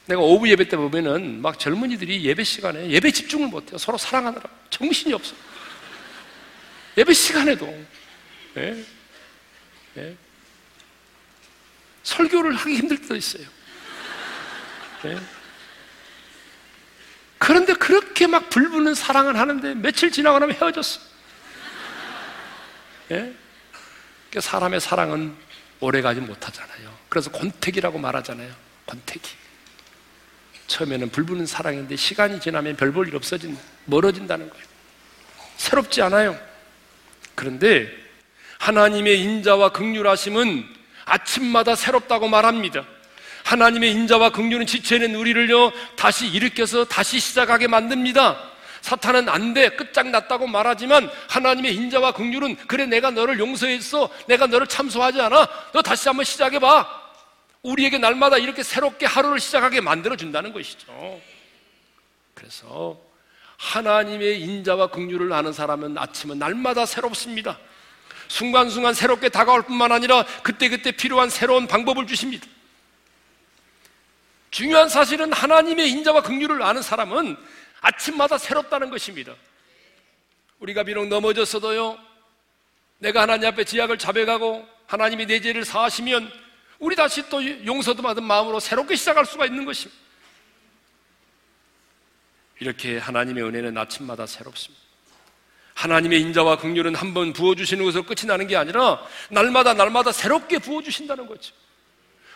내가 오후 예배 때 보면은 막 젊은이들이 예배 시간에 예배 집중을 못해요. 서로 사랑하느라 정신이 없어. 예배 시간에도 예? 예? 설교를 하기 힘들 때도 있어요. 예? 그런데 그렇게 막 불붙는 사랑을 하는데 며칠 지나고 나면 헤어졌어. 예? 사람의 사랑은 오래가지 못하잖아요. 그래서 권태기라고 말하잖아요. 권태기. 처음에는 불붙는 사랑인데 시간이 지나면 별 볼 일 없어진, 멀어진다는 거예요. 새롭지 않아요. 그런데 하나님의 인자와 긍휼하심은 아침마다 새롭다고 말합니다. 하나님의 인자와 긍휼은 지쳐있는 우리를요, 다시 일으켜서 다시 시작하게 만듭니다. 사탄은 안 돼, 끝장났다고 말하지만 하나님의 인자와 긍휼은 그래, 내가 너를 용서했어, 내가 너를 참소하지 않아, 너 다시 한번 시작해봐. 우리에게 날마다 이렇게 새롭게 하루를 시작하게 만들어준다는 것이죠. 그래서 하나님의 인자와 긍휼을 아는 사람은 아침은 날마다 새롭습니다. 순간순간 새롭게 다가올 뿐만 아니라 그때그때 필요한 새로운 방법을 주십니다. 중요한 사실은 하나님의 인자와 긍휼을 아는 사람은 아침마다 새롭다는 것입니다. 우리가 비록 넘어졌어도요, 내가 하나님 앞에 지약을 자백하고 하나님이 내 죄를 사하시면 우리 다시 또 용서도 받은 마음으로 새롭게 시작할 수가 있는 것입니다. 이렇게 하나님의 은혜는 아침마다 새롭습니다. 하나님의 인자와 긍휼은 한 번 부어주시는 것으로 끝이 나는 게 아니라 날마다 날마다 새롭게 부어주신다는 거죠.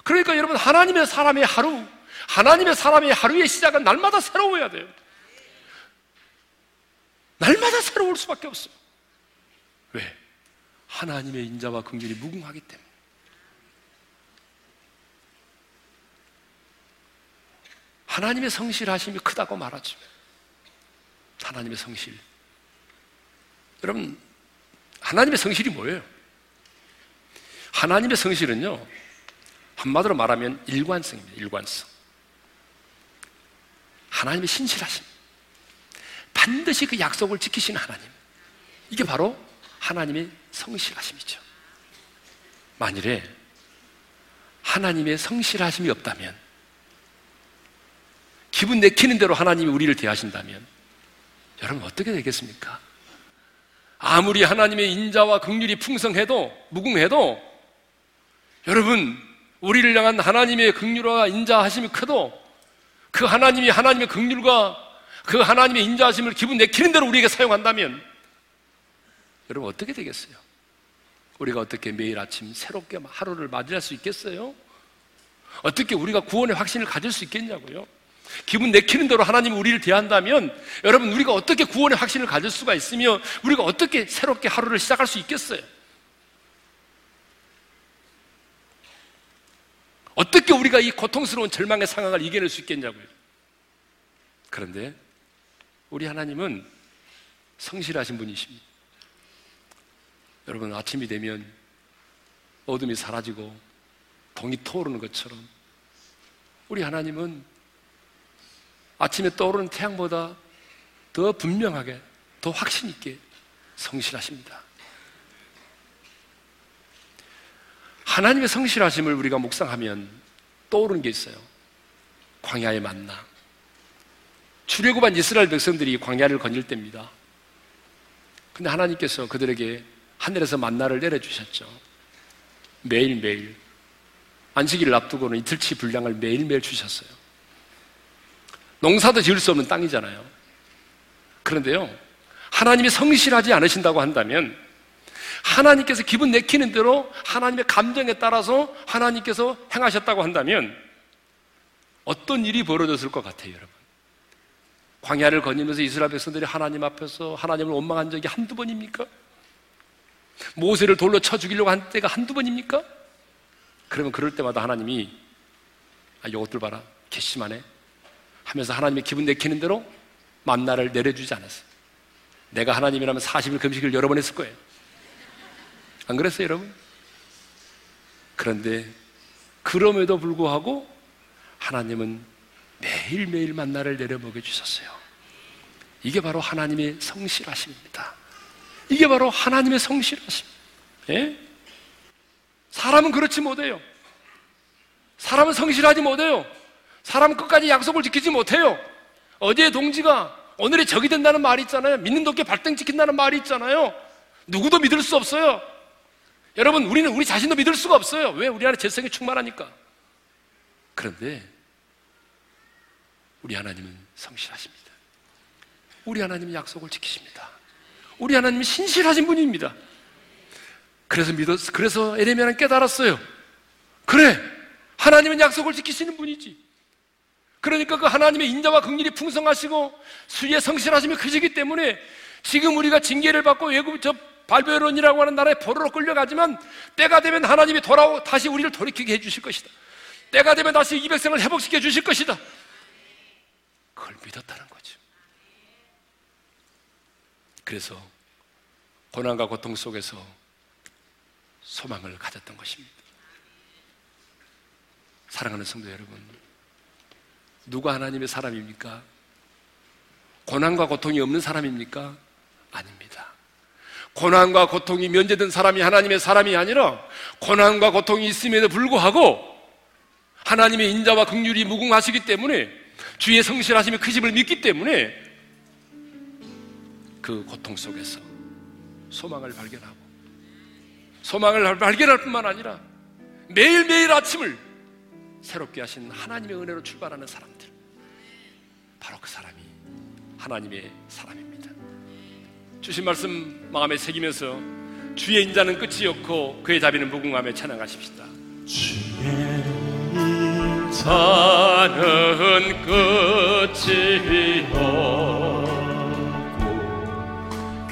그러니까 여러분, 하나님의 사람의 하루, 하나님의 사람의 하루의 시작은 날마다 새로워야 돼요. 날마다 새로울 수밖에 없어요. 왜? 하나님의 인자와 긍휼이 무궁하기 때문에. 하나님의 성실하심이 크다고 말하죠. 하나님의 성실. 여러분, 하나님의 성실이 뭐예요? 하나님의 성실은요, 한마디로 말하면 일관성입니다. 일관성. 하나님의 신실하심, 반드시 그 약속을 지키시는 하나님, 이게 바로 하나님의 성실하심이죠. 만일에 하나님의 성실하심이 없다면, 기분 내키는 대로 하나님이 우리를 대하신다면 여러분 어떻게 되겠습니까? 아무리 하나님의 인자와 긍휼이 풍성해도, 무궁해도, 여러분 우리를 향한 하나님의 긍휼과 인자하심이 크도, 그 하나님이 하나님의 긍휼과 그 하나님의 인자하심을 기분 내키는 대로 우리에게 사용한다면 여러분 어떻게 되겠어요? 우리가 어떻게 매일 아침 새롭게 하루를 맞이할 수 있겠어요? 어떻게 우리가 구원의 확신을 가질 수 있겠냐고요? 기분 내키는 대로 하나님이 우리를 대한다면 여러분 우리가 어떻게 구원의 확신을 가질 수가 있으며 우리가 어떻게 새롭게 하루를 시작할 수 있겠어요? 어떻게 우리가 이 고통스러운 절망의 상황을 이겨낼 수 있겠냐고요? 그런데 우리 하나님은 성실하신 분이십니다. 여러분 아침이 되면 어둠이 사라지고 동이 터오르는 것처럼 우리 하나님은 아침에 떠오르는 태양보다 더 분명하게, 더 확신 있게 성실하십니다. 하나님의 성실하심을 우리가 묵상하면 떠오르는 게 있어요. 광야의 만나. 출애굽한 이스라엘 백성들이 광야를 건널 때입니다. 근데 하나님께서 그들에게 하늘에서 만나를 내려주셨죠. 매일매일 안식일을 앞두고는 이틀치 분량을 매일매일 주셨어요. 농사도 지을 수 없는 땅이잖아요. 그런데요, 하나님이 성실하지 않으신다고 한다면 하나님께서 기분 내키는 대로 하나님의 감정에 따라서 하나님께서 행하셨다고 한다면 어떤 일이 벌어졌을 것 같아요, 여러분? 광야를 거니면서 이스라엘 백성들이 하나님 앞에서 하나님을 원망한 적이 한두 번입니까? 모세를 돌로 쳐 죽이려고 한 때가 한두 번입니까? 그러면 그럴 때마다 하나님이, 아, 이것들 봐라, 괘씸하네 하면서 하나님의 기분 내키는 대로 만나를 내려주지 않았어요. 내가 하나님이라면 사십 일 금식을 여러 번 했을 거예요. 안 그랬어요, 여러분? 그런데 그럼에도 불구하고 하나님은 매일매일 만나를 내려먹여 주셨어요. 이게 바로 하나님의 성실하심입니다. 이게 바로 하나님의 성실하심. 예? 사람은 그렇지 못해요. 사람은 성실하지 못해요. 사람은 끝까지 약속을 지키지 못해요. 어제의 동지가 오늘의 적이 된다는 말이 있잖아요. 믿는 도끼 발등 찍힌다는 말이 있잖아요. 누구도 믿을 수 없어요. 여러분, 우리는 우리 자신도 믿을 수가 없어요. 왜? 우리 안에 죄성이 충만하니까. 그런데 우리 하나님은 성실하십니다. 우리 하나님은 약속을 지키십니다. 우리 하나님은 신실하신 분입니다. 그래서 믿었, 그래서 예레미야는 깨달았어요. 그래, 하나님은 약속을 지키시는 분이지. 그러니까 그 하나님의 인자와 긍휼이 풍성하시고 수위에 성실하심이 크시기 때문에 지금 우리가 징계를 받고 외국 저 발베론이라고 하는 나라에 포로로 끌려가지만 때가 되면 하나님이 돌아오 다시 우리를 돌이키게 해주실 것이다. 때가 되면 다시 이 백성을 회복시켜 주실 것이다. 그걸 믿었다는 거죠. 그래서 고난과 고통 속에서 소망을 가졌던 것입니다. 사랑하는 성도 여러분, 누가 하나님의 사람입니까? 고난과 고통이 없는 사람입니까? 아닙니다. 고난과 고통이 면제된 사람이 하나님의 사람이 아니라 고난과 고통이 있음에도 불구하고 하나님의 인자와 긍휼이 무궁하시기 때문에 주의 성실하심이 크심을 믿기 때문에 그 고통 속에서 소망을 발견하고 소망을 발견할 뿐만 아니라 매일매일 아침을 새롭게 하신 하나님의 은혜로 출발하는 사람들, 바로 그 사람이 하나님의 사람입니다. 주신 말씀 마음에 새기면서 주의 인자는 끝이 없고 그의 자비는 무궁함에 찬양하십시다. 주의 인자는 끝이 없고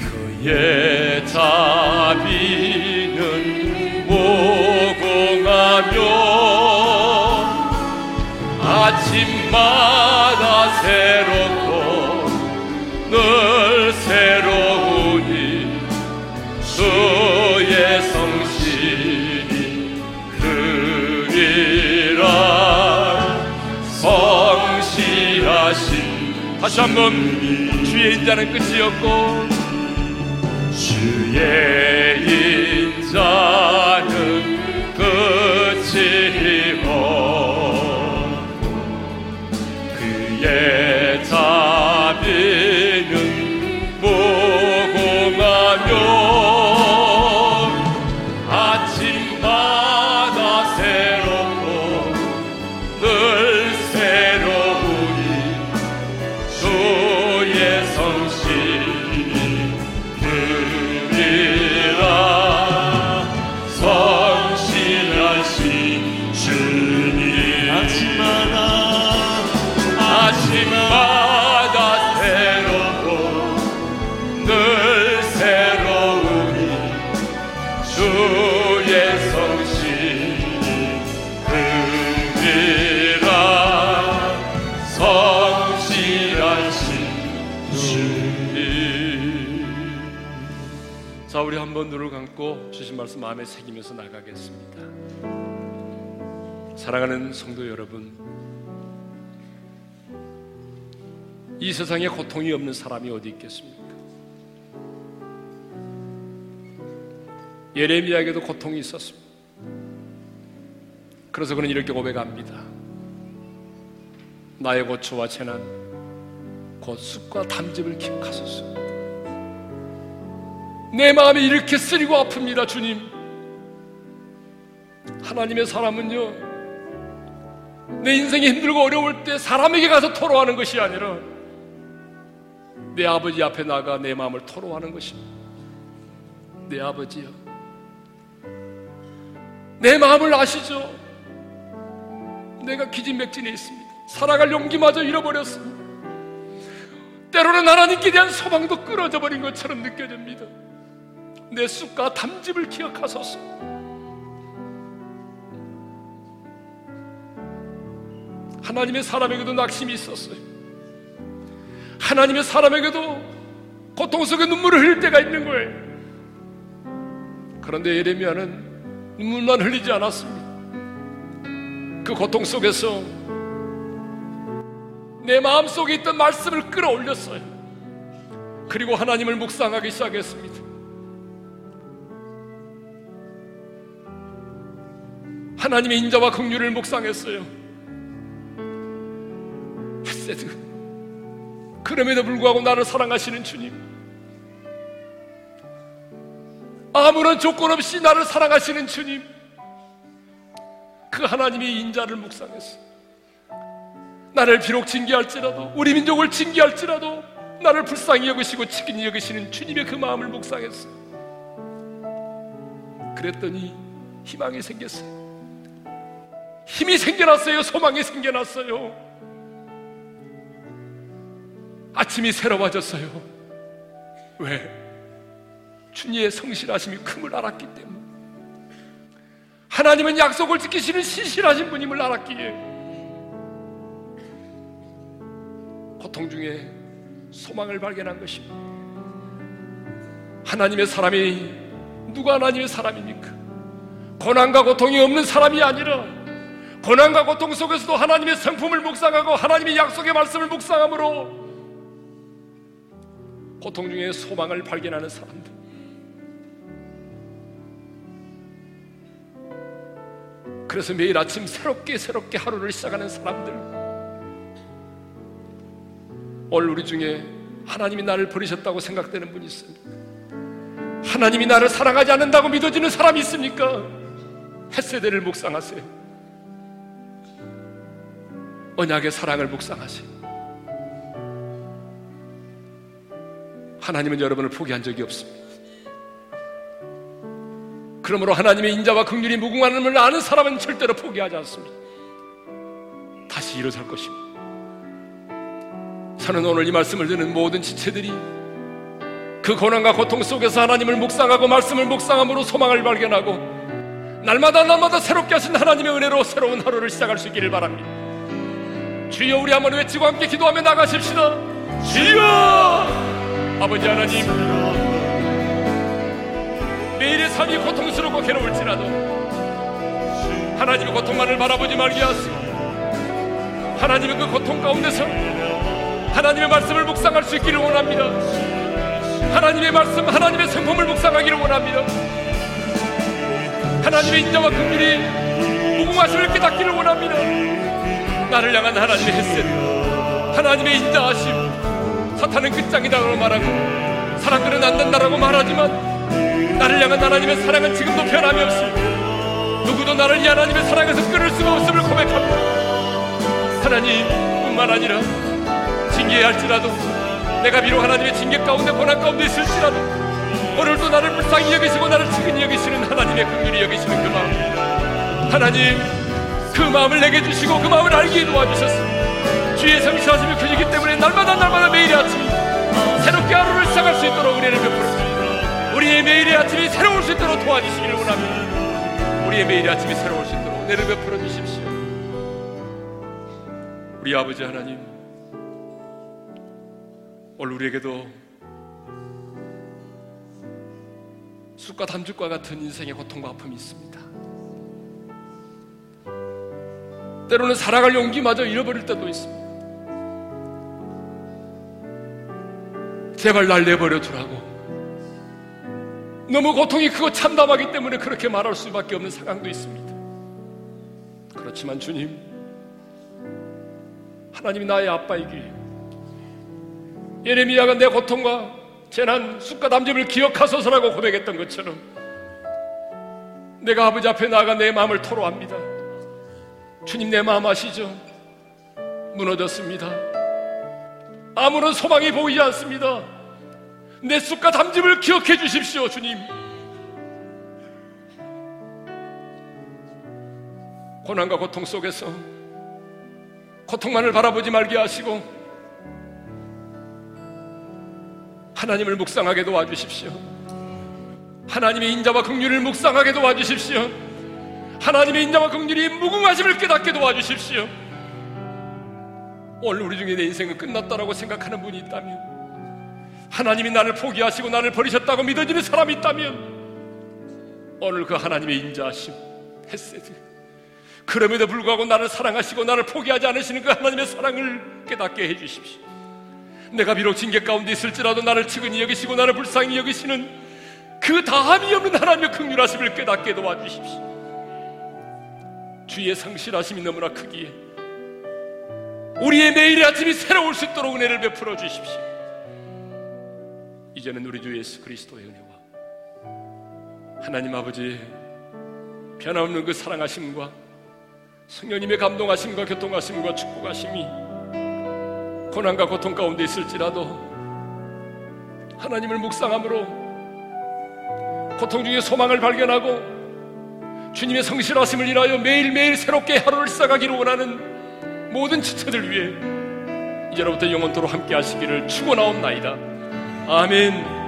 그의 자비는 무궁하며 아침마다 새롭고 늘 새로우니 주의 성실이 크리라. 성실하신 다시 한번 주의 인자는 끝이 없고 주의 인자는 끝이 없고 그의 자비는 무궁하며 아침마다 새롭고 늘 새로우니 주의 성실이 크리라. 성실하신 주님 아침마다 아침마다 새롭고 늘 새로우니 주의 성실이 크리라. 성실하신 주님. 자, 우리 한번 눈을 감고 주신 말씀 마음에 새기면서 나가겠습니다. 사랑하는 성도 여러분, 이 세상에 고통이 없는 사람이 어디 있겠습니까? 예레미야에게도 고통이 있었습니다. 그래서 그는 이렇게 고백합니다. 나의 고초와 재난 곧 숲과 담즙을 기억하소서. 내 마음이 이렇게 쓰리고 아픕니다. 주님, 하나님의 사람은요, 내 인생이 힘들고 어려울 때 사람에게 가서 토로하는 것이 아니라 내 아버지 앞에 나가 내 마음을 토로하는 것입니다. 내 아버지요, 내 마음을 아시죠? 내가 기진맥진해 있습니다. 살아갈 용기마저 잃어버렸습니다. 때로는 하나님께 대한 소망도 끊어져 버린 것처럼 느껴집니다. 내 숲과 담즙을 기억하소서. 하나님의 사람에게도 낙심이 있었어요. 하나님의 사람에게도 고통 속에 눈물을 흘릴 때가 있는 거예요. 그런데 예레미야는 눈물만 흘리지 않았습니다. 그 고통 속에서 내 마음속에 있던 말씀을 끌어올렸어요. 그리고 하나님을 묵상하기 시작했습니다. 하나님의 인자와 긍휼을 묵상했어요. 헤세드, 그럼에도 불구하고 나를 사랑하시는 주님, 아무런 조건 없이 나를 사랑하시는 주님, 그 하나님의 인자를 묵상했어. 나를 비록 징계할지라도, 우리 민족을 징계할지라도 나를 불쌍히 여기시고 치킨히 여기시는 주님의 그 마음을 묵상했어. 그랬더니 희망이 생겼어요. 힘이 생겨났어요. 소망이 생겨났어요. 아침이 새로워졌어요. 왜? 주님의 성실하심이 큼을 알았기 때문에, 하나님은 약속을 지키시는 신실하신 분임을 알았기에 고통 중에 소망을 발견한 것입니다. 하나님의 사람이 누가 하나님의 사람입니까? 고난과 고통이 없는 사람이 아니라 고난과 고통 속에서도 하나님의 성품을 묵상하고 하나님의 약속의 말씀을 묵상함으로 고통 중에 소망을 발견하는 사람들. 그래서 매일 아침 새롭게 새롭게 하루를 시작하는 사람들. 오늘 우리 중에 하나님이 나를 버리셨다고 생각되는 분이 있습니까? 하나님이 나를 사랑하지 않는다고 믿어지는 사람이 있습니까? 헷세대를 묵상하세요. 언약의 사랑을 묵상하세요. 하나님은 여러분을 포기한 적이 없습니다. 그러므로 하나님의 인자와 긍휼이 무궁함을 아는 사람은 절대로 포기하지 않습니다. 다시 일어설 것입니다. 저는 오늘 이 말씀을 듣는 모든 지체들이 그 고난과 고통 속에서 하나님을 묵상하고 말씀을 묵상함으로 소망을 발견하고 날마다 날마다 새롭게 하신 하나님의 은혜로 새로운 하루를 시작할 수 있기를 바랍니다. 주여, 우리 한번 외치고 함께 기도하며 나가십시다. 주여! 아버지 하나님, 매일의 삶이 고통스럽고 괴로울지라도 하나님의 고통만을 바라보지 말게 하소서. 하나님의 그 고통 가운데서 하나님의 말씀을 묵상할 수 있기를 원합니다. 하나님의 말씀, 하나님의 성품을 묵상하기를 원합니다. 하나님의 인자와 긍휼이 무궁하심을 깨닫기를 원합니다. 나를 향한 하나님의 헥셋, 하나님의 인자하심, 사탄은 끝장이다라고 말하고 사람들은 안 된다라고 말하지만 나를 향한 하나님의 사랑은 지금도 변함이 없습니다. 누구도 나를 이 하나님의 사랑에서 끊을 수가 없음을 고백합니다. 하나님 뿐만 아니라 징계해야 할지라도, 내가 비록 하나님의 징계 가운데 고난 가운데 있을지라도 오늘도 나를 불쌍히 여기시고 나를 측은히 여기시는 하나님의 긍휼히 여기시는 그 마음, 하나님 그 마음을 내게 주시고 그 마음을 알기에 도와주셨습니다. 주의 성실하심이 크시기 때문에 날마다 날마다 매일의 아침이 새롭게 하루를 시작할 수 있도록 은혜를 베풀으십니다. 우리의 매일의 아침이 새로울 수 있도록 도와주시기를 원합니다. 우리의 매일의 아침이 새로울 수 있도록 은혜를 베풀어 주십시오. 우리 아버지 하나님, 오늘 우리에게도 쑥과 담즙과 같은 인생의 고통과 아픔이 있습니다. 때로는 살아갈 용기마저 잃어버릴 때도 있습니다. 제발 날 내버려 두라고, 너무 고통이 크고 참담하기 때문에 그렇게 말할 수밖에 없는 상황도 있습니다. 그렇지만 주님, 하나님이 나의 아빠이기에 예레미야가 내 고통과 재난, 쑥과 담즙을 기억하소서라고 고백했던 것처럼 내가 아버지 앞에 나아가 내 마음을 토로합니다. 주님, 내 마음 아시죠? 무너졌습니다. 아무런 소망이 보이지 않습니다. 내 쑥과 담즙을 기억해 주십시오, 주님. 고난과 고통 속에서 고통만을 바라보지 말게 하시고 하나님을 묵상하게 도와주십시오. 하나님의 인자와 긍휼을 묵상하게 도와주십시오. 하나님의 인자와 긍휼이 무궁하심을 깨닫게 도와주십시오. 오늘 우리 중에 내 인생은 끝났다라고 생각하는 분이 있다면, 하나님이 나를 포기하시고 나를 버리셨다고 믿어지는 사람이 있다면, 오늘 그 하나님의 인자하심, 헥세드, 그럼에도 불구하고 나를 사랑하시고 나를 포기하지 않으시는 그 하나님의 사랑을 깨닫게 해주십시오. 내가 비록 징계 가운데 있을지라도 나를 측은히 여기시고 나를 불쌍히 여기시는 그 다함이 없는 하나님의 긍휼하심을 깨닫게 도와주십시오. 주의 성실하심이 너무나 크기에 우리의 매일의 아침이 새로울 수 있도록 은혜를 베풀어 주십시오. 이제는 우리 주 예수 그리스도의 은혜와 하나님 아버지의 변함없는 그 사랑하심과 성령님의 감동하심과 교통하심과 축복하심이 고난과 고통 가운데 있을지라도 하나님을 묵상함으로 고통 중에 소망을 발견하고 주님의 성실하심을 인하여 매일매일 새롭게 하루를 시작하기를 원하는 모든 지체들 위해 이제로부터 영원토록 함께 하시기를 축원하옵나이다. 아멘.